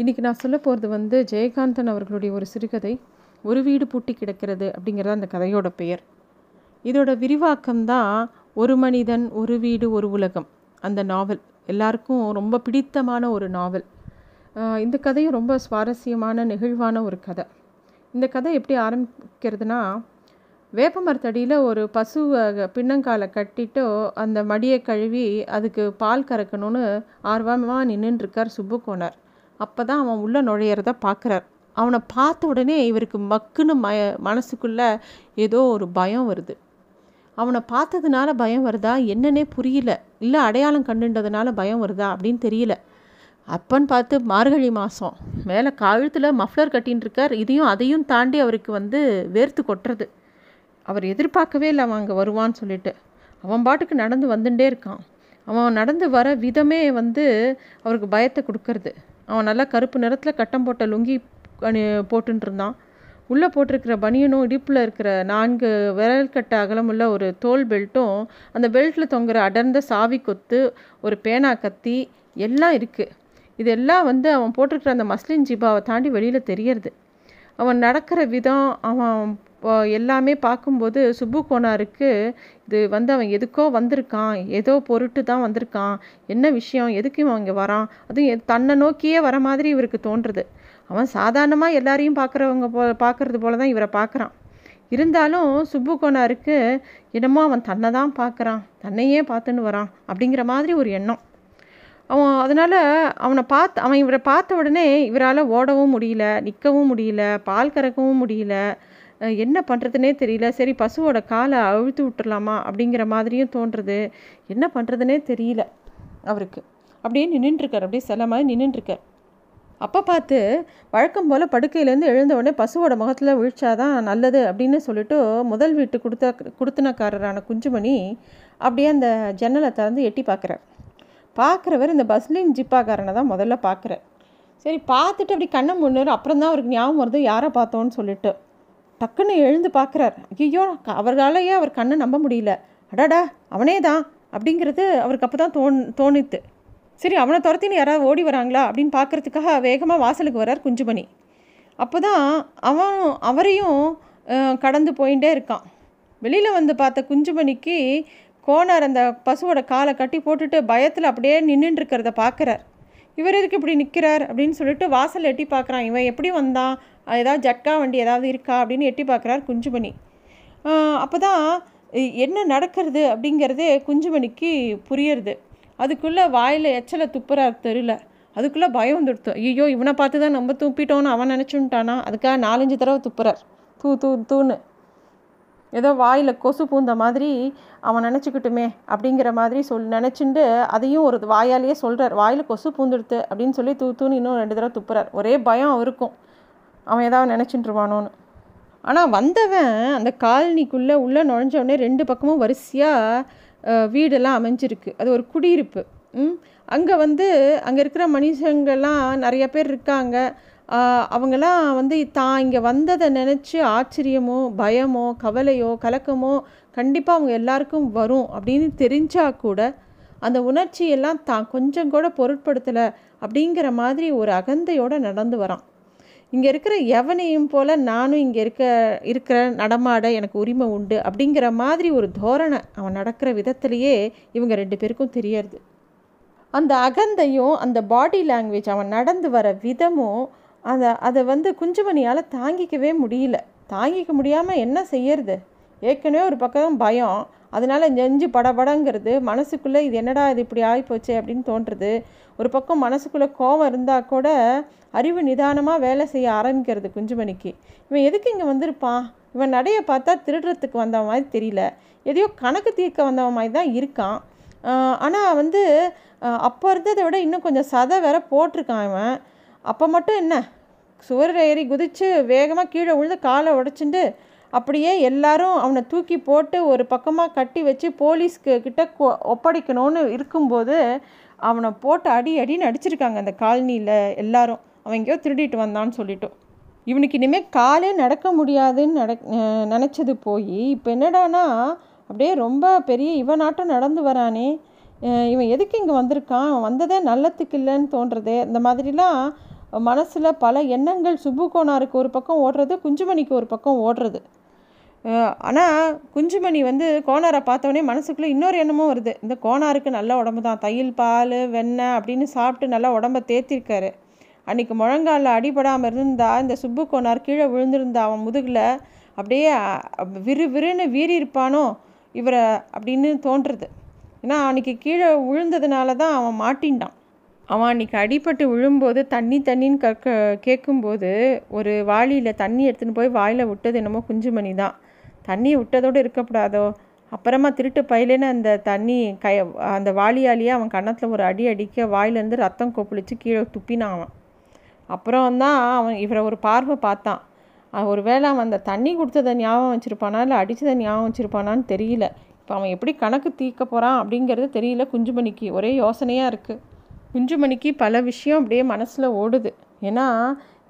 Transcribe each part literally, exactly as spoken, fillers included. இன்றைக்கி நான் சொல்ல போகிறது வந்து ஜெயகாந்தன் அவர்களுடைய ஒரு சிறுகதை, ஒரு வீடு பூட்டி கிடக்கிறது அப்படிங்கிறது அந்த கதையோட பெயர். இதோட விரிவாக்கம்தான் ஒரு மனிதன் ஒரு வீடு ஒரு உலகம். அந்த நாவல் எல்லாருக்கும் ரொம்ப பிடித்தமான ஒரு நாவல். இந்த கதையும் ரொம்ப சுவாரஸ்யமான நெகிழ்வான ஒரு கதை. இந்த கதை எப்படி ஆரம்பிக்கிறதுனா, வேப்பமரத்தடியில் ஒரு பசுவை பின்னங்காலை கட்டிட்டு அந்த மடியை கழுவி அதுக்கு பால் கறக்கணும்னு ஆர்வமாக நின்றுருக்கார் சுப்புகோணார். அப்போ தான் அவன் உள்ளே நுழையிறத பார்க்குறார். அவனை பார்த்த உடனே இவருக்கு மக்குன்னு ம மனசுக்குள்ளே ஏதோ ஒரு பயம் வருது. அவனை பார்த்ததுனால பயம் வருதா என்னன்னே புரியல, இல்லை அடையாளம் கண்டுன்றதுனால பயம் வருதா அப்படின்னு தெரியல. அப்பன்னு பார்த்து மார்கழி மாதம், மேலே கழுத்தில் மஃப்ளர் கட்டின்னு இருக்கார். இதையும் அதையும் தாண்டி அவருக்கு வந்து வேர்த்து கொட்டுறது. அவர் எதிர்பார்க்கவே இல்லை அவன் அங்கே வருவான்னு சொல்லிட்டு. அவன் பாட்டுக்கு நடந்து வந்துட்டே இருக்கான். அவன் நடந்து வர விதமே வந்து அவருக்கு பயத்தை கொடுக்கறது. அவன் நல்லா கருப்பு நிறத்தில் கட்டம் போட்ட லுங்கி போட்டுருந்தான். உள்ளே போட்டிருக்கிற பனியனும் இடுப்பில் இருக்கிற நான்கு விரல் கட்ட அகலமுள்ள ஒரு தோல் பெல்ட்டும் அந்த பெல்ட்டில் தொங்குற அடர்ந்த சாவி கொத்து, ஒரு பேனா கத்தி எல்லாம் இருக்குது. இதெல்லாம் வந்து அவன் போட்டிருக்கிற அந்த மஸ்லின் ஜிபாவை தாண்டி வெளியில் தெரியறது. அவன் நடக்கிற விதம் அவன் எல்லாமே பார்க்கும்போது சுப்புகோணாருக்கு இது வந்து அவன் எதுக்கோ வந்திருக்கான், ஏதோ பொருட்டு தான் வந்திருக்கான், என்ன விஷயம், எதுக்கு இவன் இங்கே வரான், அதுவும் தன்னை நோக்கியே வர மாதிரி இவருக்கு தோன்றுறது. அவன் சாதாரணமாக எல்லாரையும் பார்க்குறவங்க போ பார்க்குறது போல தான் இவரை பார்க்குறான். இருந்தாலும் சுப்புகோணாருக்கு என்னமோ அவன் தன்னை தான் பார்க்குறான், தன்னையே பார்த்துன்னு வரான் அப்படிங்கிற மாதிரி ஒரு எண்ணம். அவன் அதனால் அவனை பார்த்து அவன் இவரை பார்த்த உடனே இவரால் ஓடவும் முடியல, நிற்கவும் முடியல, பால் கறக்கவும் முடியல, என்ன பண்ணுறதுனே தெரியல. சரி, பசுவோட காலை அழுத்து விட்டுடலாமா அப்படிங்கிற மாதிரியும் தோன்றுறது. என்ன பண்ணுறதுனே தெரியல அவருக்கு. அப்படியே நின்றுட்டுருக்கார், அப்படியே சில மாதிரி நின்றுட்டுருக்கார். அப்போ பார்த்து வழக்கம் போல் படுக்கையிலேருந்து எழுந்த உடனே பசுவோட முகத்தில் விழிச்சாதான் நல்லது அப்படின்னு சொல்லிட்டு முதல் வீட்டு கொடுத்த கொடுத்தனக்காரரான குஞ்சுமணி அப்படியே அந்த ஜன்னலை திறந்து எட்டி பார்க்குறார். பார்க்குறவர் இந்த பஸ்லின் ஜிப்பாக்காரனை தான் முதல்ல பார்க்குறார். சரி, பார்த்துட்டு அப்படி கண்ணை முன்னேறும். அப்புறம் தான் அவருக்கு ஞாபகம் வருது யாரை பார்த்தோன்னு சொல்லிட்டு டக்குன்னு எழுந்து பார்க்குறார். ஐயோ, அவர்களாலேயே அவர் கண்ணை நம்ப முடியல. அடாடா, அவனே தான் அப்படிங்கிறது அவருக்கு அப்போ தான் தோண் தோணித்து சரி, அவனை துரத்தின்னு யாராவது ஓடி வராங்களா அப்படின்னு பார்க்குறதுக்காக வேகமாக வாசலுக்கு வர்றார் குஞ்சுமணி. அப்போ தான் அவன் அவரையும் கடந்து போயிட்டே இருக்கான். வெளியில் வந்து பார்த்த குஞ்சுமணிக்கு கோணார் அந்த பசுவோட காலை கட்டி போட்டுட்டு பயத்தில் அப்படியே நின்றுட்டு இருக்கிறத பார்க்குறார். இவர் எதுக்கு இப்படி நிற்கிறார் அப்படின்னு சொல்லிட்டு வாசல் எட்டி பார்க்குறான். இவன் எப்படி வந்தான், ஏதாவது ஜட்கா வண்டி ஏதாவது இருக்கா அப்படின்னு எட்டி பார்க்குறார் குஞ்சுமணி. அப்போ தான் என்ன நடக்கிறது அப்படிங்கிறதே குஞ்சுமணிக்கு புரியறது. அதுக்குள்ளே வாயில் எச்சலை துப்புறார் தெரியல. அதுக்குள்ளே பயம் வந்துடுத்து. ஐயோ, இவனை பார்த்து தான் நம்ம துப்பிட்டோன்னு அவன் நினச்சுட்டானா, அதுக்காக நாலஞ்சு தடவை துப்புறார். தூ தூ தூன்னு ஏதோ வாயில் கொசு பூந்த மாதிரி அவன் நினச்சிக்கிட்டுமே அப்படிங்கிற மாதிரி சொல் நினச்சிண்டு அதையும் ஒரு வாயாலேயே சொல்கிறார். வாயில் கொசு பூந்துடுத்து அப்படின்னு சொல்லி தூ தூன்னு இன்னும் ரெண்டு தடவை துப்புறார். ஒரே பயம் அவருக்கும், அவன் ஏதாவது நினச்சிட்டுருவானோன்னு. ஆனால் வந்தவன் அந்த காலனிக்குள்ளே உள்ளே நுழைஞ்சவுடனே ரெண்டு பக்கமும் வரிசையாக வீடெல்லாம் அமைஞ்சிருக்கு. அது ஒரு குடியிருப்பு. அங்கே வந்து அங்கே இருக்கிற மனுஷங்கள்லாம் நிறைய பேர் இருக்காங்க. அவங்களாம் வந்து தான் இங்கே வந்ததை நினச்சி ஆச்சரியமோ பயமோ கவலையோ கலக்கமோ கண்டிப்பாக அவங்க எல்லாருக்கும் வரும் அப்படின்னு தெரிஞ்சா கூட அந்த உணர்ச்சியெல்லாம் தான் கொஞ்சம் கூட பொருட்படுத்தலை அப்படிங்கிற மாதிரி ஒரு அகந்தையோடு நடந்து வரான். இங்கே இருக்கிற எவனையும் போல் நானும் இங்கே இருக்க இருக்கிற நடமாட எனக்கு உரிமை உண்டு அப்படிங்கிற மாதிரி ஒரு தோரணை அவன் நடக்கிற விதத்துலேயே இவங்க ரெண்டு பேருக்கும் தெரியறது. அந்த அகந்தையும் அந்த பாடி லாங்குவேஜ் அவன் நடந்து வர விதமும் அதை அதை வந்து குஞ்சுமணியால் தாங்கிக்கவே முடியல. தாங்கிக்க முடியாமல் என்ன செய்யறது? ஏற்கனவே ஒரு பக்கம் பயம், அதனால நெஞ்சு படபடங்கிறது, மனசுக்குள்ளே இது என்னடா இது இப்படி ஆகிப்போச்சே அப்படின்னு தோன்றுறது. ஒரு பக்கம் மனசுக்குள்ளே கோபம் இருந்தால் கூட அறிவு நிதானமாக வேலை செய்ய ஆரம்பிக்கிறது குஞ்சுமணிக்கு. இவன் எதுக்கு இங்கே வந்திருப்பான்? இவன் நடையை பார்த்தா திருடுறதுக்கு வந்த மாதிரி தெரியல, எதையோ கணக்கு தீர்க்க வந்த மாதிரி தான் இருக்கான். ஆனால் வந்து அப்போ இருந்ததை விட இன்னும் கொஞ்சம் சதை வேற போட்டிருக்கான் இவன். அப்போ மட்டும் என்ன, சுவர் ஏறி குதித்து வேகமாக கீழே விழுந்து காலை உடைச்சிட்டு அப்படியே எல்லாரும் அவனை தூக்கி போட்டு ஒரு பக்கமாக கட்டி வச்சு போலீஸ்க்கு கிட்ட கொ ஒப்படைக்கணும்னு இருக்கும்போது அவனை போட்டு அடி அடின்னு அடிச்சிருக்காங்க அந்த காலனியில் எல்லாரும். அவன் எங்கேயோ திருடிட்டு வந்தான்னு சொல்லிட்டோம். இவனுக்கு இனிமேல் காலே நடக்க முடியாதுன்னு நட நினச்சது போய் இப்போ என்னடானா அப்படியே ரொம்ப பெரிய இவனாட்டம் நடந்து வரானே. இவன் எதுக்கு இங்கே வந்திருக்கான்? வந்ததே நல்லத்துக்கு இல்லைன்னு தோன்றுறது. இந்த மாதிரிலாம் மனசில் பல எண்ணங்கள் சுப்புகோணாருக்கு ஒரு பக்கம் ஓடுறது, குஞ்சுமணிக்கு ஒரு பக்கம் ஓடுறது. ஆனால் குஞ்சுமணி வந்து கோணாரை பார்த்தோன்னே மனசுக்குள்ளே இன்னொரு எண்ணமும் வருது. இந்த கோணாருக்கு நல்ல உடம்பு தான், தையல் பால் வெண்ணெய் அப்படின்னு சாப்பிட்டு நல்லா உடம்பை தேத்திருக்காரு. அன்றைக்கி முழங்காலில் அடிபடாமல் இருந்தா இந்த சுப்புகோணார் கீழே விழுந்திருந்தா அவன் முதுகில் அப்படியே விறு விறுன்னு வீறி இருப்பானோ இவரை அப்படின்னு தோன்றுறது. ஏன்னா அன்றைக்கி கீழே விழுந்ததுனால தான் அவன் மாட்டின்டான். அவன் அன்றைக்கி அடிபட்டு விழும்போது தண்ணி தண்ணின்னு கற்க கேட்கும்போது ஒரு வாளியில் தண்ணி எடுத்துன்னு போய் வாயில் விட்டது என்னமோ குஞ்சுமணி தான். தண்ணி விட்டதோடு இருக்கக்கூடாதோ, அப்புறமா திருட்டு பயிலேன்னு அந்த தண்ணி கை அந்த வாளியாலேயே அவன் கன்னத்தில் ஒரு அடி அடிக்க வாயிலேருந்து ரத்தம் கொப்பளிச்சு கீழே துப்பினான் அவன். அப்புறம்தான் அவன் இவரை ஒரு பார்வை பார்த்தான். ஒரு வேளை அவன் அந்த தண்ணி கொடுத்ததை ஞாபகம் வச்சுருப்பானா இல்லை அடித்ததை ஞாபகம் வச்சுருப்பானான்னு தெரியல. இப்போ அவன் எப்படி கணக்கு தீர்க்க போகிறான் அப்படிங்கிறது தெரியல. குஞ்சுமணிக்கு ஒரே யோசனையாக இருக்குது. குஞ்சுமணிக்கு பல விஷயம் அப்படியே மனசில் ஓடுது. ஏன்னா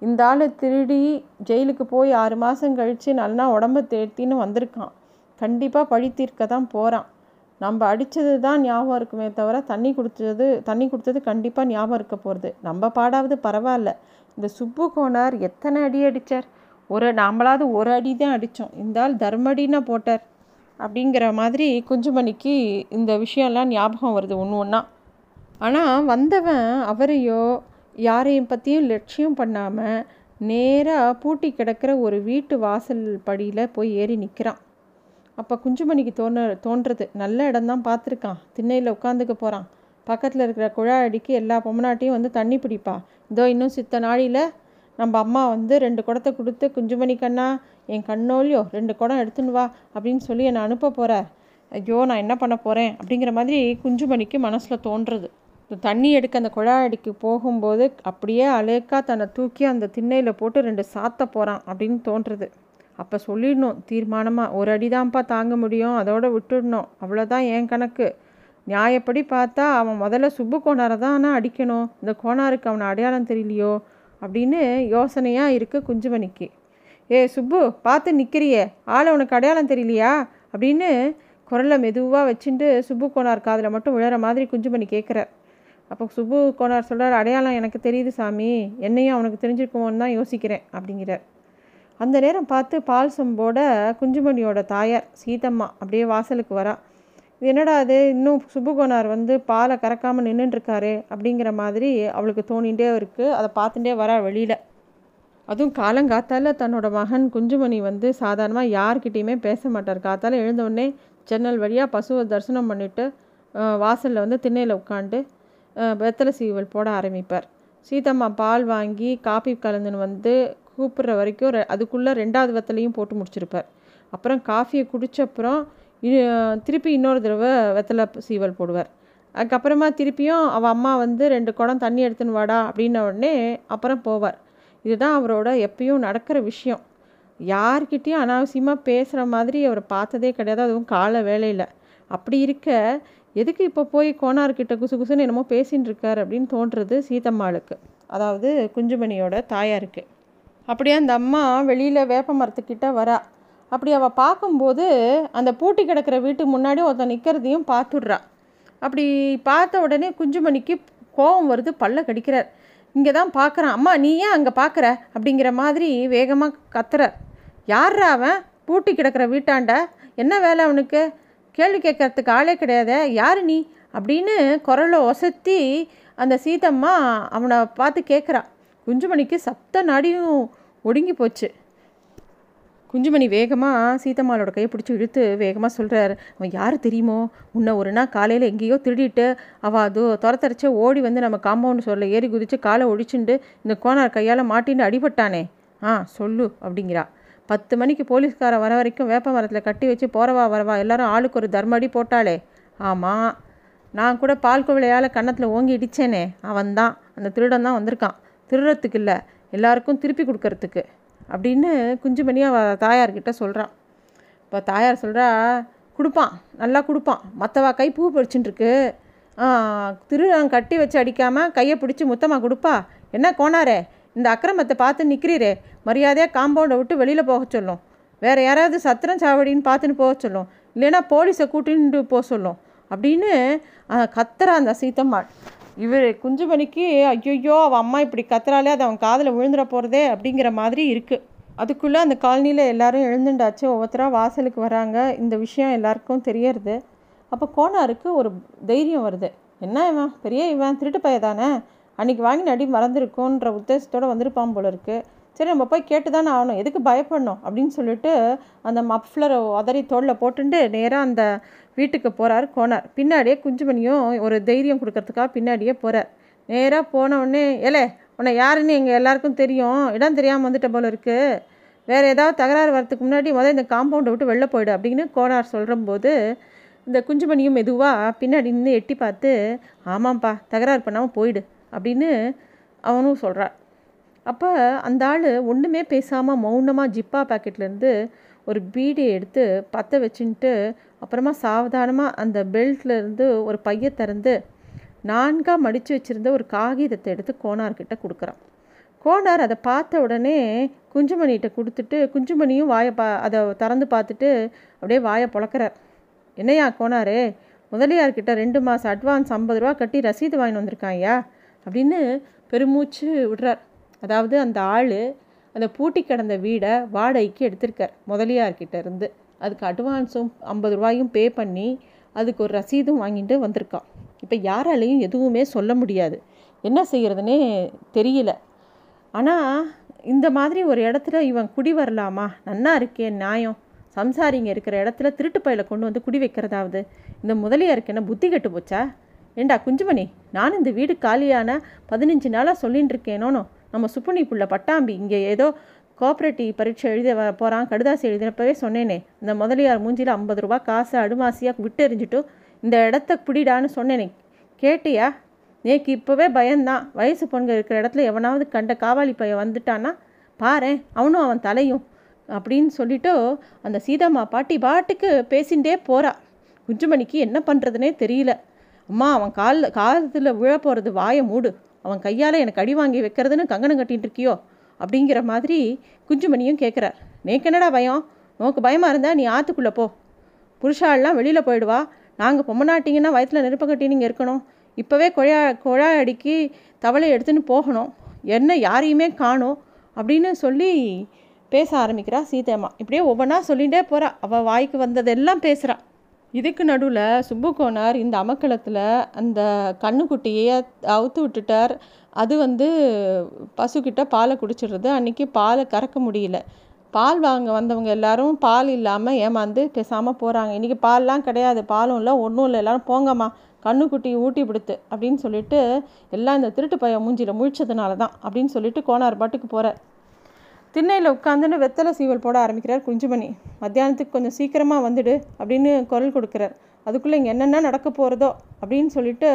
இந்த ஆள் திருடி ஜெயிலுக்கு போய் ஆறு மாதம் கழித்து நல்லா உடம்பை தேத்தின்னு வந்திருக்கான். கண்டிப்பாக பழி தீர்க்க தான் போகிறான். நம்ம அடித்தது தான் ஞாபகம் இருக்குமே தவிர தண்ணி கொடுத்தது தண்ணி கொடுத்தது கண்டிப்பாக ஞாபகம் இருக்க போகிறது. நம்ம பாடாவது பரவாயில்ல. இந்த சுப்புகோணார் எத்தனை அடி அடித்தார்? ஒரு நாமளாவது ஒரு அடி தான் அடித்தோம், இந்த ஆள் தர்மடின்னா போட்டார் அப்படிங்கிற மாதிரி குஞ்சுமணிக்கு இந்த விஷயம்லாம் ஞாபகம் வருது ஒன்று ஒன்றா. ஆனால் வந்தவன் அவரையோ யாரையும் பற்றியும் லட்சியம் பண்ணாமல் நேராக பூட்டி கிடக்கிற ஒரு வீட்டு வாசல் படியில் போய் ஏறி நிற்கிறான். அப்போ குஞ்சுமணிக்கு தோண தோன்றது நல்ல இடம்தான் பார்த்துருக்கான். திண்ணையில் உட்காந்துக்க போகிறான். பக்கத்தில் இருக்கிற குழாய் அடிக்கு எல்லா பொம்மனாட்டையும் வந்து தண்ணி பிடிப்பா. இதோ இன்னும் சித்த நாளில் நம்ம அம்மா வந்து ரெண்டு குடத்தை கொடுத்து குஞ்சுமணி கண்ணா என் கண்ணோலியோ ரெண்டு குடம் எடுத்துன்னு வா அப்படின்னு சொல்லி என்னை அனுப்ப போகிறார். ஐயோ நான் என்ன பண்ண போகிறேன் அப்படிங்கிற மாதிரி குஞ்சுமணிக்கு மனசில் தோன்றுறது. தண்ணி எடுக்க அந்த குழாய் அடிக்கு போகும்போது அப்படியே அலேக்கா தன்னை தூக்கி அந்த திண்ணையில் போட்டு ரெண்டு சாத்த போகிறான் அப்படின்னு தோன்றுறது. அப்போ சொல்லிடணும் தீர்மானமாக, ஒரு அடிதான்ப்பா தாங்க முடியும், அதோட விட்டுடணும், அவ்வளோதான் என் கணக்கு. நியாயப்படி பார்த்தா அவன் முதல்ல சுப்புகோணாரை தான் ஆனால் அடிக்கணும், இந்த கோணாருக்கு அவனை அடையாளம் தெரியலையோ அப்படின்னு யோசனையாக இருக்குது குஞ்சுமணிக்கு. ஏ சுப்பு பார்த்து நிற்கிறியே, ஆளை உனக்கு அடையாளம் தெரியலையா அப்படின்னு குரலை மெதுவாக வச்சுட்டு சுப்புகோணார் காதில் மட்டும் விழற மாதிரி குஞ்சுமணி கேட்குறார். அப்போ சுப்புகோணார் சொல்கிறார், அடையாளம் எனக்கு தெரியுது சாமி, என்னையும் அவனுக்கு தெரிஞ்சிருக்குமோன்னு தான் யோசிக்கிறேன் அப்படிங்கிறார். அந்த நேரம் பார்த்து பால் சொம்போட குஞ்சுமணியோட தாயார் சீதம்மா அப்படியே வாசலுக்கு வரா. இது என்னடா அது, இன்னும் சுப்புகோணார் வந்து பாலை கறக்காமல் நின்றுட்டுருக்காரு அப்படிங்கிற மாதிரி அவளுக்கு தோணிகிட்டே இருக்குது. அதை பார்த்துட்டே வரா வெளியில். அதுவும் காலங்காத்தால் தன்னோட மகன் குஞ்சுமணி வந்து சாதாரணமாக யார்கிட்டையுமே பேச மாட்டார். காத்தால் எழுந்தவுடனே ஜன்னல் வழியாக பசுவை தரிசனம் பண்ணிவிட்டு வாசலில் வந்து திண்ணையில் உட்காந்து வெத்தலை சீவல் போட ஆரம்பிப்பார். சீதம்மா பால் வாங்கி காப்பி கலந்துன்னு வந்து கூப்பிட்ற வரைக்கும் அதுக்குள்ளே ரெண்டாவது வெத்தலையும் போட்டு முடிச்சிருப்பார். அப்புறம் காஃபியை குடித்தப்புறம் திருப்பி இன்னொரு தடவை வெத்தலை சீவல் போடுவார். அதுக்கப்புறமா திருப்பியும் அவள் அம்மா வந்து ரெண்டு குடம் தண்ணி எடுத்துன்னு வாடா அப்படின்ன உடனே அப்புறம் போவார். இதுதான் அவரோட எப்பயும் நடக்கிற விஷயம். யார்கிட்டையும் அனாவசியமாக பேசுகிற மாதிரி அவர் பார்த்ததே கிடையாது, அதுவும் கால வேலையில். அப்படி இருக்க எதுக்கு இப்போ போய் கோணார்கிட்ட குசு குசுன்னு என்னமோ பேசின்னு இருக்கார் அப்படின்னு தோன்றுறது சீதம்மாளுக்கு, அதாவது குஞ்சுமணியோட தாயாருக்கு. அப்படியே அந்த அம்மா வெளியில் வேப்ப மரத்துக்கிட்ட வரா. அப்படி அவள் பார்க்கும்போது அந்த பூட்டி கிடக்கிற வீட்டுக்கு முன்னாடி ஒருத்தன் நிற்கிறதையும் பார்த்துடுறா. அப்படி பார்த்த உடனே குஞ்சுமணிக்கு கோபம் வருது, பல்ல கடிக்கிறார். இங்கே தான் பார்க்குறான், அம்மா நீ ஏன் அங்கே பார்க்குற அப்படிங்கிற மாதிரி வேகமாக கத்துறார். யார்ரா அவன், பூட்டி கிடக்கிற வீட்டாண்ட என்ன வேலை அவனுக்கு, கேள்வி கேட்கறதுக்கு ஆளே கிடையாது, யார் நீ அப்படின்னு குரலை ஒசத்தி அந்த சீதம்மா அவனை பார்த்து கேட்குறா. குஞ்சுமணிக்கு சப்த நாடியும் ஒடுங்கி போச்சு. குஞ்சுமணி வேகமாக சீதம்மாளோட கையை பிடிச்சி இழுத்து வேகமாக சொல்கிறார், அவன் யார் தெரியுமோ, உன்னை ஒரு நாள் காலையில் எங்கேயோ திருடிட்டு அவள் அது துரத்தரைச்ச ஓடி வந்து நம்ம காம்பவுண்டு சொல்ல ஏறி குதித்து காலை ஒழிச்சுண்டு இந்த கோணார் கையால் மாட்டின்னு அடிபட்டானே, ஆ சொல்லு அப்படிங்கிறா. பத்து மணிக்கு போலீஸ்கார வர வரைக்கும் வேப்ப மரத்தில் கட்டி வச்சு போறவா வரவா எல்லாரும் ஆளுக்கு ஒரு தர்மடி போட்டாளே, ஆமாம் நான் கூட பால் குவளையால் கன்னத்தில் ஓங்கி இடித்தேனே, அவன் தான், அந்த திருடன் தான் வந்திருக்கான், திருடுறதுக்கு இல்லை எல்லாருக்கும் திருப்பி கொடுக்கறதுக்கு அப்படின்னு குஞ்சுமணியாக அவ தாயார்கிட்ட சொல்கிறான். இப்போ தாயார் சொல்கிறா, கொடுப்பான் நல்லா கொடுப்பான், மற்றவா கை பூ பறிச்சுட்டுருக்கு, திருடன் கட்டி வச்சு அடிக்காமல் கையை பிடிச்சி முத்தமாக கொடுப்பா, என்ன கோணாரே இந்த அக்கிரமத்தை பார்த்து நிற்கிறீரே, மரியாதையாக காம்பவுண்டை விட்டு வெளியில் போக சொல்லும், வேறு யாராவது சத்திரம் சாவடின்னு பார்த்துன்னு போக சொல்லும், இல்லைன்னா போலீஸை கூட்டின்னு போக சொல்லும் அப்படின்னு கத்துறா அந்த சீதம்மாள். இவர் குஞ்சுமணிக்கு ஐயோ அவள் அம்மா இப்படி கத்துறாலே அது அவன் காதில் விழுந்துட போகிறதே அப்படிங்கிற மாதிரி இருக்குது. அதுக்குள்ளே அந்த காலனியில் எல்லோரும் எழுந்துண்டாச்சு, ஒவ்வொருத்தராக வாசலுக்கு வராங்க. இந்த விஷயம் எல்லாருக்கும் தெரியறது. அப்போ கோணாருக்கு ஒரு தைரியம் வருது, என்ன இவன் பெரிய இவன் திருட்டு பைய தானே, அன்றைக்கி வாங்கி நடி மறந்துருக்கோன்ற உத்தேசத்தோடு வந்திருப்பான் போல இருக்குது. சரி நம்ம போய் கேட்டு தானே ஆகணும், எதுக்கு பயப்படணும் அப்படின்னு சொல்லிட்டு அந்த மஃப்ளரை உதறி தோளில் போட்டுட்டு நேராக அந்த வீட்டுக்கு போகிறார் கோணார். பின்னாடியே குஞ்சுமணியும் ஒரு தைரியம் கொடுக்கறதுக்காக பின்னாடியே போகிறார். நேராக போனவுடனே, ஏலே உன்னை யாருன்னு எங்கள் எல்லாருக்கும் தெரியும், இடம் தெரியாமல் வந்துட்ட போல இருக்குது, வேறு ஏதாவது தகராறு வரதுக்கு முன்னாடி முதல் இந்த காம்பவுண்டை விட்டு வெளில போயிடு அப்படின்னு கோணார் சொல்கிறம்போது இந்த குஞ்சுமணியும் மெதுவாக பின்னாடி நின்று எட்டி பார்த்து ஆமாம்ப்பா தகராறு பண்ணாமல் போயிடு அப்படின்னு அவனும் சொல்கிறார். அப்போ அந்த ஆள் ஒன்றுமே பேசாமல் மௌனமாக ஜிப்பா பாக்கெட்லேருந்து ஒரு பீடியை எடுத்து பற்ற வச்சுட்டு அப்புறமா சாவதானமாக அந்த பெல்ட்லேருந்து ஒரு பையை திறந்து நான்காக மடித்து வச்சுருந்த ஒரு காகிதத்தை எடுத்து கோணார்கிட்ட கொடுக்குறான். கோணார் அதை பார்த்த உடனே குஞ்சுமணிகிட்ட கொடுத்துட்டு குஞ்சுமணியும் வாயை பா அதை திறந்து பார்த்துட்டு அப்படியே வாயை பொளக்கிறார். என்னையா கோணாரே, முதலியார்கிட்ட ரெண்டு மாதம் அட்வான்ஸ் ஐம்பது ரூபா கட்டி ரசீது வாங்கின்னு வந்திருக்காயா அப்படின்னு பெருமூச்சு விடுறார். அதாவது அந்த ஆள் அந்த பூட்டி கிடந்த வீடை வாடகைக்கு எடுத்திருக்கார் முதலியார்கிட்ட இருந்து. அதுக்கு அட்வான்ஸும் ஐம்பது ரூபாயும் பே பண்ணி அதுக்கு ஒரு ரசீதும் வாங்கிட்டு வந்திருக்கான். இப்போ யாராலையும் எதுவுமே சொல்ல முடியாது, என்ன செய்கிறதுனே தெரியல. ஆனால் இந்த மாதிரி ஒரு இடத்துல இவன் குடி வரலாமா, நன்னா இருக்கே நியாயம், சம்சாரிங்க இருக்கிற இடத்துல திருட்டு பையில கொண்டு வந்து குடி வைக்கிறதாவது இந்த முதலியாருக்கு என்ன புத்தி கெட்டு போச்சா? ஏண்டா குஞ்சுமணி, நான் இந்த வீடு காலியான பதினஞ்சு நாளாக சொல்லின்னு இருக்கேனோனோ நம்ம சுப்புனி புள்ள பட்டாம்பி இங்கே ஏதோ கோஆப்ரேட்டிவ் பரீட்சை எழுத போகிறான், கடுதாசி எழுதினப்பவே சொன்னேனே இந்த முதலியார் மூஞ்சியில் ஐம்பது ரூபா காசை அடுமாசியாக விட்டு எறிஞ்சிட்டும் இந்த இடத்த பிடிடான்னு சொன்னேனே கேட்டியா? நேக்கு இப்போவே பயந்தான், வயசு பொண்கள் இருக்கிற இடத்துல எவனாவது கண்ட காவாலி பைய வந்துட்டான்னா பாரு அவனும் அவன் தலையும் அப்படின்னு சொல்லிவிட்டு அந்த சீதம்மா பாட்டி பாட்டுக்கு பேசிகிட்டே போகிறா. குஞ்சுமணிக்கு என்ன பண்ணுறதுனே தெரியல. அம்மா அவன் கால் காலத்தில் விழ போகிறது, வாயை மூடு, அவன் கையால் எனக்கு அடி வாங்கி வைக்கிறதுன்னு கங்கணம் கட்டிகிட்டு இருக்கியோ அப்படிங்கிற மாதிரி குஞ்சுமணியும் கேட்குறார். நேக்கு என்னடா பயம், உனக்கு பயமாக இருந்தால் நீ ஆற்றுக்குள்ளே போ, புருஷாலெலாம் வெளியில் போயிடுவா, நாங்கள் பொம்மனாட்டிங்கன்னா வயத்தில் நெருப்பை கட்டி நீங்கள் இருக்கணும், இப்போவே கொழா கொழா அடிக்கி தவளை எடுத்துன்னு போகணும், என்ன யாரையுமே காணும் அப்படின்னு சொல்லி பேச ஆரம்பிக்கிறா சீதம்மா. இப்படியே ஒவ்வொன்றா சொல்லிகிட்டே போகிறா, அவள் வாய்க்கு வந்ததெல்லாம் பேசுகிறா. இதுக்கு நடுவில் சுப்புகோணார் இந்த அமக்களத்தில் அந்த கண்ணுக்குட்டியை அவுத்து விட்டுட்டார். அது வந்து பசுக்கிட்ட பாலை குடிச்சிடுறது. அன்றைக்கி பாலை கறக்க முடியல, பால் வாங்க வந்தவங்க எல்லாரும் பால் இல்லாமல் ஏமாந்து பேசாமல் போகிறாங்க. இன்றைக்கி பால்லாம் கிடையாது, பாலும் இல்லை ஒன்றும் இல்லை, எல்லோரும் போங்கம்மா கண்ணுக்குட்டி ஊட்டி விடுத்து அப்படின்னு சொல்லிட்டு எல்லாம் இந்த திருட்டு பைய மூஞ்சியில் முழிச்சதுனால தான் அப்படின்னு சொல்லிட்டு கோணார் பாட்டுக்கு போகிறார். திண்ணையில் உட்காந்துன்னு வெத்தலை சீவல் போட ஆரம்பிக்கிறார் குஞ்சுமணி. மத்தியானத்துக்கு கொஞ்சம் சீக்கிரமாக வந்துடு அப்படின்னு குரல் கொடுக்குறார். அதுக்குள்ளே இங்கே என்னென்ன நடக்க போகிறதோ அப்படின்னு சொல்லிட்டு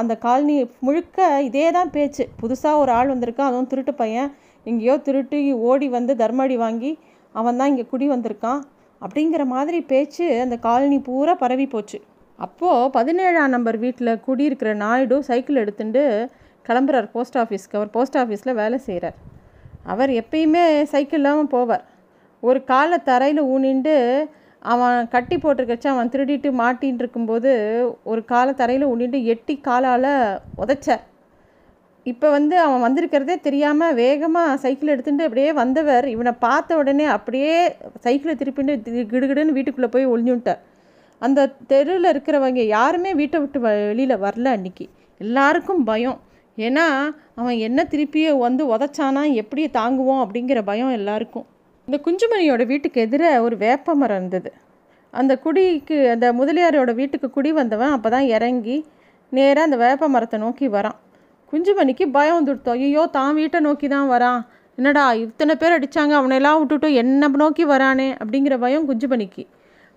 அந்த காலனி முழுக்க இதே தான் பேச்சு. புதுசாக ஒரு ஆள் வந்திருக்கான், அதுவும் திருட்டு பையன், எங்கேயோ திருட்டு ஓடி வந்து தர்மடி வாங்கி அவன் தான் இங்கே குடி வந்திருக்கான் அப்படிங்கிற மாதிரி பேச்சு அந்த காலனி பூரா பரவி போச்சு. அப்போது பதினேழாம் நம்பர் வீட்டில் குடியிருக்கிற நாயுடு சைக்கிள் எடுத்துட்டு கிளம்புறார் போஸ்ட் ஆஃபீஸ்க்கு. அவர் போஸ்ட் ஆஃபீஸில் வேலை செய்கிறார். அவர் எப்பயுமே சைக்கிள்லாம் போவார். ஒரு காலை தரையில் ஊனிண்டு அவன் கட்டி போட்டிருக்கச்சு அவன் திருடிட்டு மாட்டின்னு இருக்கும்போது ஒரு காலை தரையில் ஊனிட்டு எட்டி காலால் உதச்சார். இப்போ வந்து அவன் வந்திருக்கிறதே தெரியாமல் வேகமாக சைக்கிள் எடுத்துகிட்டு அப்படியே வந்தவர் இவனை பார்த்த உடனே அப்படியே சைக்கிளை திருப்பிட்டு கிடுகிடுன்னு வீட்டுக்குள்ளே போய் ஒளிஞ்சுட்டார். அந்த தெருவில் இருக்கிறவங்க யாருமே வீட்டை விட்டு வெளியில் வரல அன்றைக்கி, எல்லாருக்கும் பயம். ஏன்னா அவன் என்ன திருப்பியே வந்து உதச்சானா எப்படி தாங்குவோம் அப்படிங்கிற பயம் எல்லாருக்கும். இந்த குஞ்சுமணியோட வீட்டுக்கு எதிரே ஒரு வேப்ப மரம் இருந்தது. அந்த குடிக்கு அந்த முதலியாரோட வீட்டுக்கு குடி வந்தவன் அப்போ தான் இறங்கி நேராக அந்த வேப்ப மரத்தை நோக்கி வரான். குஞ்சுமணிக்கு பயம் வந்துடுத்தோம், ஐயோ தான் வீட்டை நோக்கி தான் வரான், என்னடா இத்தனை பேர் அடித்தாங்க அவனையெல்லாம் விட்டுட்டு என்ன நோக்கி வரானே அப்படிங்கிற பயம் குஞ்சுமணிக்கு.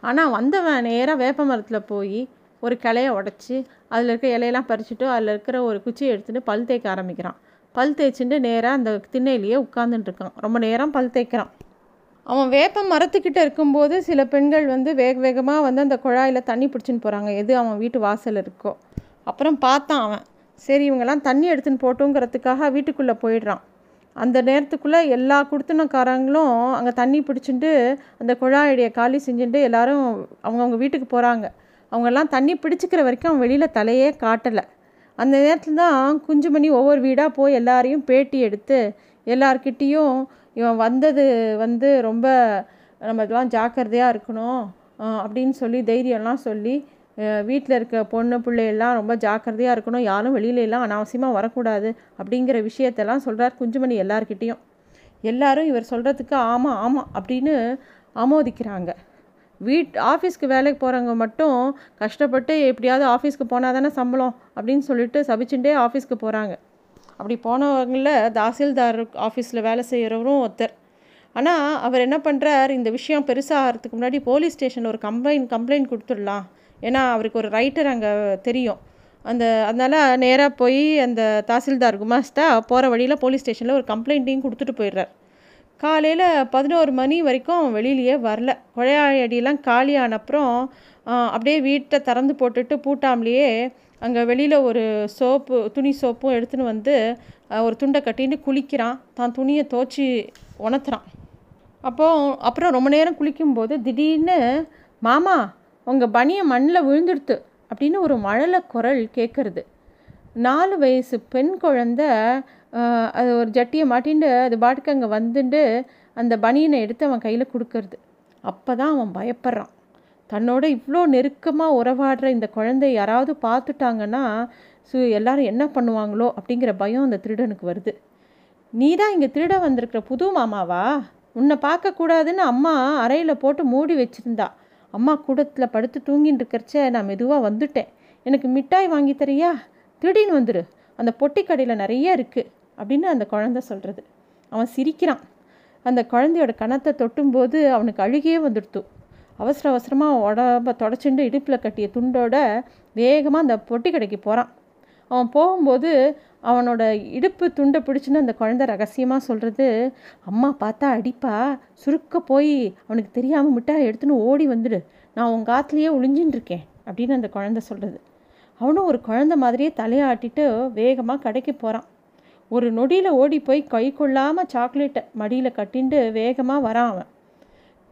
ஆனால் வந்தவன் நேராக வேப்ப மரத்தில் போய் ஒரு கிளையை உடச்சி அதில் இருக்கிற இலையெல்லாம் பறிச்சுட்டு அதில் இருக்கிற ஒரு குச்சியை எடுத்துகிட்டு பல் தேய்க்க ஆரம்பிக்கிறான். பல் தேய்ச்சிட்டு நேராக அந்த திண்ணையிலேயே உட்காந்துட்டுருக்கான். ரொம்ப நேரம் பல் தேய்க்கிறான். அவன் வேப்ப மரத்துக்கிட்ட இருக்கும்போது சில பெண்கள் வந்து வேக வேகமாக வந்து அந்த குழாயில் தண்ணி பிடிச்சின்னு போகிறாங்க, எது அவன் வீட்டு வாசல் இருக்கோ. அப்புறம் பார்த்தான் அவன், சரி இவங்கெல்லாம் தண்ணி எடுத்துன்னு போட்டோங்கிறதுக்காக வீட்டுக்குள்ளே போயிடுறான். அந்த நேரத்துக்குள்ளே எல்லா குடுத்தனக்காரங்களும் அங்கே தண்ணி பிடிச்சிட்டு அந்த குழாயுடைய காலி செஞ்சுட்டு எல்லோரும் அவங்கவுங்க வீட்டுக்கு போகிறாங்க. அவங்கெல்லாம் தண்ணி பிடிச்சிக்கிற வரைக்கும் அவன் வெளியில் தலையே காட்டலை. அந்த நேரத்தில் தான் குஞ்சுமணி ஒவ்வொரு வீடாக போய் எல்லாரையும் பேட்டி எடுத்து எல்லார்கிட்டேயும் இவன் வந்தது வந்து ரொம்ப நம்ம இதெல்லாம் ஜாக்கிரதையாக இருக்கணும் அப்படின்னு சொல்லி தைரியம்லாம் சொல்லி வீட்டில் இருக்க பொண்ணு பிள்ளையெல்லாம் ரொம்ப ஜாக்கிரதையாக இருக்கணும், யாரும் வெளியிலலாம் அனாவசியமாக வரக்கூடாது அப்படிங்கிற விஷயத்தெல்லாம் சொல்கிறார் குஞ்சுமணி எல்லார்கிட்டேயும். எல்லாரும் இவர் சொல்கிறதுக்கு ஆமாம் ஆமாம் அப்படின்னு ஆமோதிக்கிறாங்க. வீட் ஆஃபீஸ்க்கு வேலைக்கு போகிறவங்க மட்டும் கஷ்டப்பட்டு எப்படியாவது ஆஃபீஸ்க்கு போனால் தானே சம்பளம் அப்படின்னு சொல்லிட்டு சபிச்சுட்டே ஆஃபீஸ்க்கு போகிறாங்க. அப்படி போனவங்கள தாசில்தார் ஆஃபீஸில் வேலை செய்கிறவரும் ஒருத்தர். ஆனால் அவர் என்ன பண்ணுறார், இந்த விஷயம் பெருசாகிறதுக்கு முன்னாடி போலீஸ் ஸ்டேஷனில் ஒரு கம்ப்ளைண்ட் கம்ப்ளைண்ட் கொடுத்துடலாம், ஏன்னா அவருக்கு ஒரு ரைட்டர் அங்கே தெரியும். அந்த அதனால் நேராக போய் அந்த தாசில்தார் குமாஸ்தா போகிற வழியில் போலீஸ் ஸ்டேஷனில் ஒரு கம்ப்ளைண்ட்டையும் கொடுத்துட்டு போயிடுறார். காலையில் பதினோரு மணி வரைக்கும் வெளியிலேயே வரல. கொலையாளி அடியெல்லாம் காலியான அப்புறம் அப்படியே வீட்டை திறந்து போட்டுட்டு பூட்டாமலேயே அங்கே வெளியில் ஒரு சோப்பு துணி சோப்பும் எடுத்துன்னு வந்து ஒரு துண்டை கட்டின்னு குளிக்கிறான், தான் துணியை துவச்சி உணர்த்துறான். அப்போ அப்புறம் ரொம்ப நேரம் குளிக்கும்போது திடீர்னு மாமா உங்கள் பனியை மண்ணில் விழுந்துடுத்து அப்படின்னு ஒரு மழலை குரல் கேட்குறது. நாலு வயசு பெண் குழந்த அது ஒரு ஜட்டியை மாட்டின்ட்டு அது பாட்டுக்கு அங்கே வந்துட்டு அந்த பனியனை எடுத்து அவன் கையில் கொடுக்கறது. அப்போ தான் அவன் பயப்படுறான். தன்னோட இவ்வளோ நெருக்கமாக உறவாடுற இந்த குழந்தை யாராவது பார்த்துட்டாங்கன்னா சு எல்லாரும் என்ன பண்ணுவாங்களோ அப்படிங்கிற பயம் அந்த திருடனுக்கு வருது. நீ தான் இங்கே திருட வந்திருக்கிற புது மாமாவா? உன்னை பார்க்கக்கூடாதுன்னு அம்மா அறையில் போட்டு மூடி வச்சுருந்தா. அம்மா கூடத்தில் படுத்து தூங்கின்னு இருக்கிறச்ச நான் மெதுவாக வந்துட்டேன். எனக்கு மிட்டாய் வாங்கி தரியா? திடீர்னு வந்துடு, அந்த பொட்டி கடையில் நிறைய இருக்குது அப்படின்னு அந்த குழந்தை சொல்கிறது. அவன் சிரிக்கிறான். அந்த குழந்தையோட கணத்தை தொட்டும்போது அவனுக்கு அழுகையே வந்துடுத்து. அவசர அவசரமாக உடம்ப தொடச்சுண்டு இடுப்பில் கட்டிய துண்டோட வேகமாக அந்த பொட்டி கடைக்கு போகிறான். அவன் போகும்போது அவனோட இடுப்பு துண்டை பிடிச்சுன்னு அந்த குழந்தை ரகசியமாக சொல்கிறது, அம்மா பார்த்தா அடிப்பா, சுருக்க போய் அவனுக்கு தெரியாமல் மிட்டாய் எடுத்துன்னு ஓடி வந்துடு, நான் உன் காத்துலேயே ஒளிஞ்சின்னு இருக்கேன் அப்படின்னு அந்த குழந்தை சொல்கிறது. அவனும் ஒரு குழந்தை மாதிரியே தலையாட்டிட்டு வேகமாக கடைக்கு போகிறான். ஒரு நொடியில் ஓடி போய் கை கொள்ளாமல் சாக்லேட்டை மடியில் கட்டிண்டு வேகமாக வரான். அவன்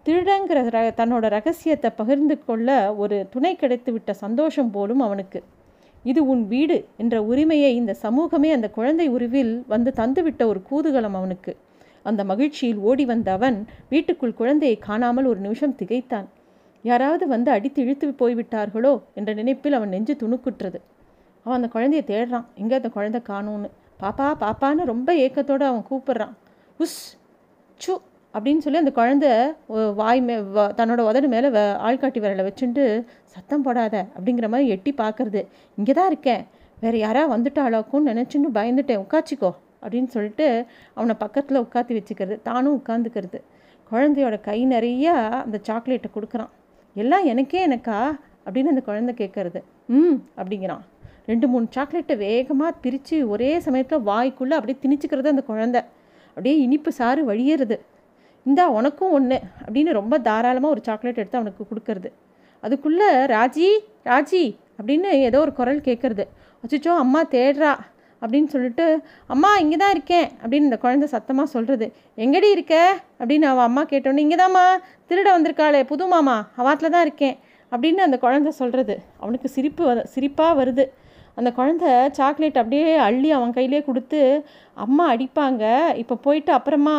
திருடங்கிற ர தன்னோட ரகசியத்தை பகிர்ந்து கொள்ள ஒரு துணை கிடைத்து விட்ட சந்தோஷம் போலும் அவனுக்கு. இது உன் வீடு என்ற உரிமையை இந்த சமூகமே அந்த குழந்தை உருவில் வந்து தந்துவிட்ட ஒரு கூதுகலம் அவனுக்கு. அந்த மகிழ்ச்சியில் ஓடி வந்த அவன் வீட்டுக்குள் குழந்தையை காணாமல் ஒரு நிமிஷம் திகைத்தான். யாராவது வந்து அடித்து இழுத்து போய்விட்டார்களோ என்ற நினைப்பில் அவன் நெஞ்சு துணுக்குற்றது. அவன் அந்த குழந்தையை தேடுறான், எங்கே அந்த குழந்தை காணோன்னு. பாப்பா பாப்பான்னு ரொம்ப ஏக்கத்தோடு அவன் கூப்பிட்றான். உஸ் சு அப்படின்னு சொல்லி அந்த குழந்தை வாய் மே தன்னோட உதடு மேலே வ ஆள்காட்டி விரலை வச்சுட்டு சத்தம் போடாத அப்படிங்கிற மாதிரி எட்டி பார்க்குறது. இங்கே தான் இருக்கேன், வேறு யாராவது வந்துட்டாளாக்கும்னு நினச்சின்னு பயந்துட்டேன், உட்காச்சிக்கோ அப்படின்னு சொல்லிட்டு அவனை பக்கத்தில் உட்காத்தி வச்சுக்கிறது. தானும் உட்காந்துக்கிறது. குழந்தையோட கை நிறையா அந்த சாக்லேட்டை கொடுக்குறான். எல்லாம் எனக்கே எனக்கா அப்படின்னு அந்த குழந்தை கேட்குறது. ம் அப்படிங்கிறான். ரெண்டு மூணு சாக்லேட்டை வேகமாக பிரித்து ஒரே சமயத்தில் வாய்க்குள்ளே அப்படியே திணிச்சுக்கிறது அந்த குழந்தை. அப்படியே இனிப்பு சாறு வழியறது. இந்தா உனக்கும் ஒன்று அப்படின்னு ரொம்ப தாராளமாக ஒரு சாக்லேட் எடுத்து அவனுக்கு கொடுக்கறது. அதுக்குள்ளே ராஜி ராஜி அப்படின்னு ஏதோ ஒரு குரல் கேட்குறது. அச்சோ அம்மா தேடுறா அப்படின்னு சொல்லிட்டு அம்மா இங்கே தான் இருக்கேன் அப்படின்னு இந்த குழந்தை சத்தமாக சொல்கிறது. எங்கடி இருக்க அப்படின்னு அவன் அம்மா கேட்டோன்னே இங்கே தான்மா திருட வந்திருக்காளே புது மாமா அவாத்தில் தான் இருக்கேன் அப்படின்னு அந்த குழந்தை சொல்கிறது. அவனுக்கு சிரிப்பு வ சிரிப்பாக வருது. அந்த குழந்தை சாக்லேட் அப்படியே அள்ளி அவன் கையிலே கொடுத்து அம்மா அடிப்பாங்க, இப்போ போயிட்டு அப்புறமா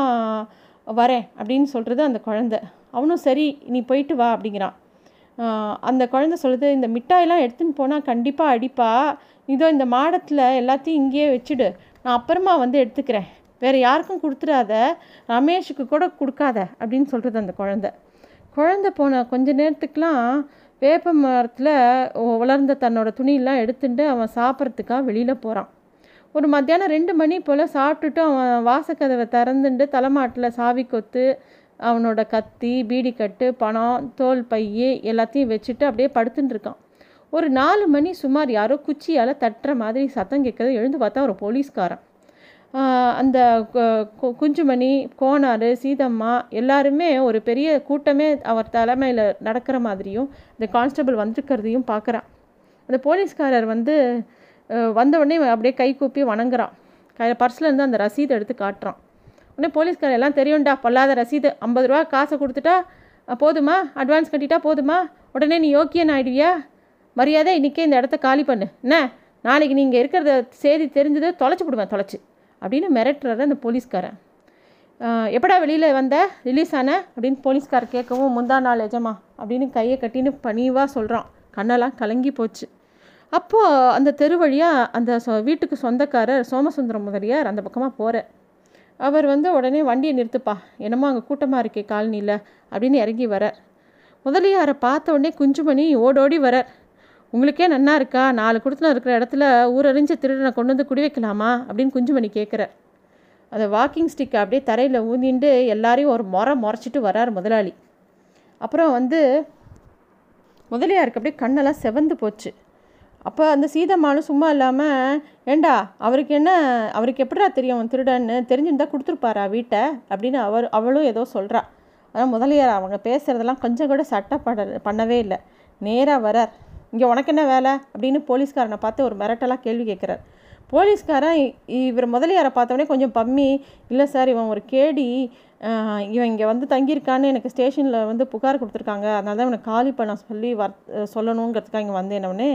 வரேன் அப்படின்னு சொல்கிறது அந்த குழந்தை. அவனும் சரி நீ போயிட்டு வா அப்படிங்கிறான். அந்த குழந்தை சொல்லுது, இந்த மிட்டாயெல்லாம் எடுத்துன்னு போனால் கண்டிப்பாக அடிப்பா, இதோ இந்த மாடத்தில் எல்லாத்தையும் இங்கேயே வச்சுடு, நான் அப்புறமா வந்து எடுத்துக்கிறேன், வேறு யாருக்கும் கொடுத்துடாத, ரமேஷுக்கு கூட கொடுக்காத அப்படின்னு சொல்கிறது அந்த குழந்தை. குழந்தை போன கொஞ்ச நேரத்துக்கெலாம் வேப்ப மரத்தில் வளர்ந்த தன்னோட துணியெல்லாம் எடுத்துட்டு அவன் சாப்பிட்றதுக்காக வெளியில் போகிறான். ஒரு மத்தியானம் ரெண்டு மணி போல் சாப்பிட்டுட்டு அவன் வாசக்கதவை திறந்துட்டு தலைமாட்டில் சாவி கொத்து அவனோட கத்தி பீடி கட்டு பணம் தோல் பையே எல்லாத்தையும் வச்சுட்டு அப்படியே படுத்துட்டு இருக்கான். ஒரு நாலு மணி சுமார் யாரோ குச்சியால் தட்டுற மாதிரி சத்தம் கேட்குறது. எழுந்து பார்த்தா ஒரு போலீஸ்காரன். அந்த குஞ்சுமணி கோணார் சீதம்மா எல்லாருமே ஒரு பெரிய கூட்டமே அவர் தலைமையில் நடக்கிற மாதிரியும் இந்த கான்ஸ்டபிள் வந்திருக்கிறதையும் பார்க்குறான். அந்த போலீஸ்காரர் வந்து வந்தவுடனே அப்படியே கை கூப்பி வணங்குறான். கை பர்ஸ்லேருந்து அந்த ரசீதை எடுத்து காட்டுறான். உடனே போலீஸ்காரர் எல்லாம் தெரியும்டா பொல்லாத ரசீது, ஐம்பது ரூபா காசை கொடுத்துட்டா போதுமா, அட்வான்ஸ் கட்டிட்டா போதுமா, உடனே நீ யோக்கியன் ஆகிடுவியா, மரியாதை இன்றைக்கே இந்த இடத்த காலி பண்ணு, என்ன நாளைக்கு நீங்கள் இருக்கிறத செய்தி தெரிஞ்சதை தொலைச்சி விடுவேன் தொலைச்சி அப்படின்னு மிரட்டுறாரு அந்த போலீஸ்காரன். எப்படா வெளியில் வந்த ரிலீஸ் ஆன அப்படின்னு போலீஸ்கார் கேட்கவும், முந்தா நாள் எஜமா அப்படின்னு கையை கட்டின்னு பணிவாக சொல்கிறான். கண்ணெல்லாம் கலங்கி போச்சு. அப்போது அந்த தெரு வழியாக அந்த சொ வீட்டுக்கு சொந்தக்காரர் சோமசுந்தரம் முதலியார் அந்த பக்கமாக போகிறார். அவர் வந்து உடனே வண்டியை நிறுத்துப்பா, என்னமோ அங்கே கூட்டமாக இருக்கே காலனியில் அப்படின்னு இறங்கி வரார். முதலியாரை பார்த்த உடனே குஞ்சுமணி ஓடோடி வரார். உங்களுக்கே நன்னா இருக்கா, நாலு குடுத்தனம் இருக்கிற இடத்துல ஊரறிஞ்ச திருடனை கொண்டு வந்து குடி வைக்கலாமா அப்படின்னு குஞ்சுமணி கேட்குறார். அந்த வாக்கிங் ஸ்டிக்கை அப்படியே தரையில் ஊந்திண்டு எல்லாரையும் ஒரு முறை முறைச்சிட்டு வரார் முதலாளி. அப்புறம் வந்து முதலியாருக்கு அப்படியே கண்ணெல்லாம் செவந்து போச்சு. அப்போ அந்த சீதம்மாலும் சும்மா இல்லாமல், ஏண்டா அவருக்கு என்ன, அவருக்கு எப்படா தெரியும் திருடன்னு, தெரிஞ்சுருந்தா கொடுத்துருப்பாரா வீட்டை அப்படின்னு அவர் அவளும் ஏதோ சொல்கிறா. ஆனால் முதலியார் அவங்க பேசுகிறதெல்லாம் கொஞ்சம் கூட சட்டப்பட பண்ணவே இல்லை. நேராக வரார். இங்கே உனக்கு என்ன வேலை அப்படின்னு போலீஸ்காரனை பார்த்து ஒரு மிரட்டலாக கேள்வி கேட்குறார். போலீஸ்காரன் இவர் முதலியாரை பார்த்தோடனே கொஞ்சம் பம்மி, இல்லை சார் இவன் ஒரு கேடி, இவன் இங்கே வந்து தங்கியிருக்கான்னு எனக்கு ஸ்டேஷனில் வந்து புகார் கொடுத்துருக்காங்க, அதனால தான் இவனை காலி பண்ண சொல்லி வர் சொல்லணுங்கிறதுக்காக இங்கே வந்தேன்னொடனே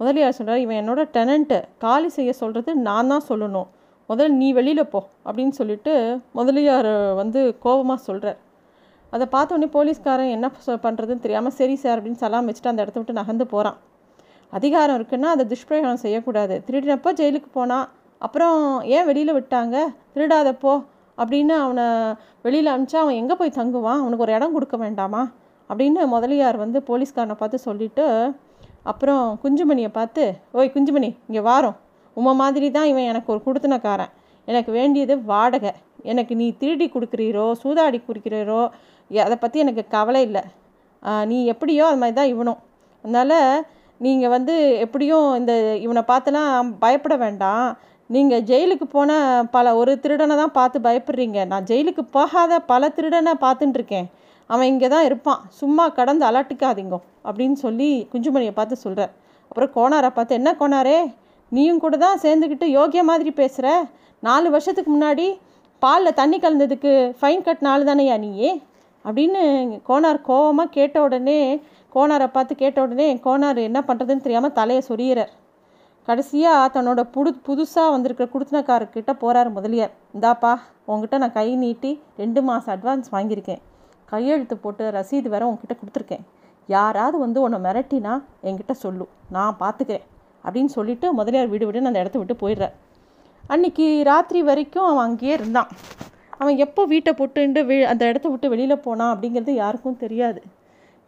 முதலியார் சொல்கிறார், இவன் என்னோட டெனண்ட்டு, காலி செய்ய சொல்கிறது நான் தான் சொல்லணும், முதல்ல நீ வெளியில் போ அப்படின்னு சொல்லிட்டு முதலியார் வந்து கோபமாக சொல்கிறார். அதை பார்த்தோன்னே போலீஸ்காரன் என்ன பண்ணுறதுன்னு தெரியாமல் சரி சார் அப்படின்னு சலாம் வச்சுட்டு அந்த இடத்த விட்டு நகர்ந்து போகிறான். அதிகாரம் இருக்குன்னா அதை துஷ்பிரயோகம் செய்யக்கூடாது. திருடினப்போ ஜெயிலுக்கு போனான், அப்புறம் ஏன் வெளியில் விட்டாங்க, திருடாதப்போ அப்படின்னு அவனை வெளியில் அனுப்பிச்சா அவன் எங்கே போய் தங்குவான், அவனுக்கு ஒரு இடம் கொடுக்க வேண்டாமா அப்படின்னு முதலியார் வந்து போலீஸ்காரனை பார்த்து சொல்லிவிட்டு அப்புறம் குஞ்சுமணியை பார்த்து, ஓய் குஞ்சுமணி இங்கே வாரோம், உம்மை மாதிரி தான் இவன் எனக்கு ஒரு கொடுத்தனக்காரன், எனக்கு வேண்டியது வாடகை, எனக்கு நீ திருடி கொடுக்குறீரோ சூதாடி கொடுக்குறீரோ அதை பற்றி எனக்கு கவலை இல்லை, நீ எப்படியோ அது மாதிரி தான் இவனும், அதனால் நீங்கள் வந்து எப்படியும் இந்த இவனை பார்த்துலாம் பயப்பட வேண்டாம், நீங்கள் ஜெயிலுக்கு போன பல ஒரு திருடனை தான் பார்த்து பயப்படுறீங்க, நான் ஜெயிலுக்கு போகாத பல திருடனை பார்த்துட்டுருக்கேன், அவன் இங்கே தான் இருப்பான், சும்மா கடந்து அலட்டுக்காதீங்க அப்படின்னு சொல்லி குஞ்சுமணியை பார்த்து சொல்கிறார். அப்புறம் கோணாரை பார்த்து, என்ன கோணாரே நீயும் கூட தான் சேர்ந்துக்கிட்டு யோகிய மாதிரி பேசுகிற, நாலு வருஷத்துக்கு முன்னாடி பாலில் தண்ணி கலந்ததுக்கு ஃபைன் கட்டின ஆள் தானேயா நீயே அப்படின்னு கோணார் கோபமாக கேட்ட உடனே கோணாரை பார்த்து கேட்ட உடனே கோணார் என்ன பண்ணுறதுன்னு தெரியாமல் தலையை சொறியிறார். கடைசியாக தன்னோட புது புதுசாக வந்திருக்கிற குடுத்தனக்காரர்கிட்ட போகிறார் முதலியார். இந்தாப்பா உங்ககிட்ட நான் கை நீட்டி ரெண்டு மாதம் அட்வான்ஸ் வாங்கியிருக்கேன், கையெழுத்து போட்டு ரசீது வேற உங்ககிட்ட கொடுத்துருக்கேன், யாராவது வந்து உன்னை மிரட்டினா என்கிட்ட சொல்லு, நான் பார்த்துக்கிறேன் அப்படின்னு சொல்லிவிட்டு முதலியார் வீடு விடுன்னு அந்த இடத்த விட்டு போயிடுறார். அன்றைக்கி ராத்திரி வரைக்கும் அவன் அங்கேயே இருந்தான். அவன் எப்போ வீட்டை போட்டுண்டு வீ அந்த இடத்த விட்டு வெளியில் போனான் அப்படிங்கிறது யாருக்கும் தெரியாது.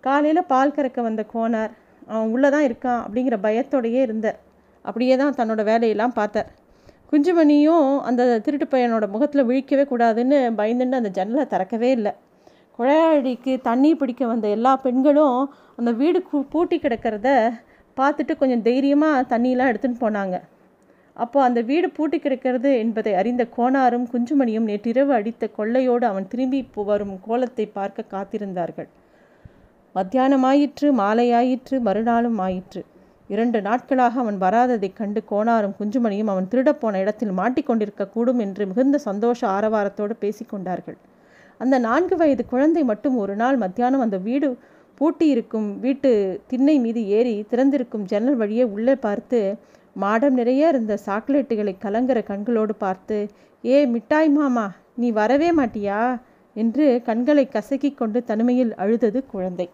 காலையில் பால் கறக்க வந்த கோணார் அவன் உள்ளே தான் இருக்கான் அப்படிங்கிற பயத்தோடையே இருந்தார். அப்படியே தான் தன்னோட வேலையெல்லாம் பார்த்தார். குஞ்சுமணியும் அந்த திருட்டு பையனோட முகத்தில் விழிக்கவே கூடாதுன்னு பயந்துட்டு அந்த ஜன்னலை திறக்கவே இல்லை. குழையாடிக்கு தண்ணி பிடிக்க வந்த எல்லா பெண்களும் அந்த வீடு பூட்டி கிடக்கிறத பார்த்துட்டு கொஞ்சம் தைரியமாக தண்ணியெலாம் எடுத்துன்னு போனாங்க. அப்போ அந்த வீடு பூட்டி கிடக்கிறது என்பதை அறிந்த கோணாரும் குஞ்சுமணியும் நேற்றிரவு அடித்த கொள்ளையோடு அவன் திரும்பி வரும் கோலத்தை பார்க்க காத்திருந்தார்கள். மத்தியானமாயிற்று, மாலையாயிற்று, மறுநாளும் ஆயிற்று. இரண்டு நாட்களாக அவன் வராததை கண்டு கோணாரும் குஞ்சுமணியும் அவன் திருடப்போன இடத்தில் மாட்டிக்கொண்டிருக்கக்கூடும் என்று மிகுந்த சந்தோஷ ஆரவாரத்தோடு பேசிக்கொண்டார்கள். அந்த நான்கு வயது குழந்தை மட்டும் ஒரு நாள் மத்தியானம் அந்த வீடு பூட்டியிருக்கும் வீட்டு திண்ணை மீது ஏறி திறந்திருக்கும் ஜன்னல் வழியே உள்ளே பார்த்து மாடம் நிறைய இருந்த சாக்லேட்டுகளை கலங்கிற கண்களோடு பார்த்து, ஏ மிட்டாய் மாமா நீ வரவே மாட்டியா என்று கண்களை கசக்கி கொண்டு தனிமையில் அழுதது குழந்தை.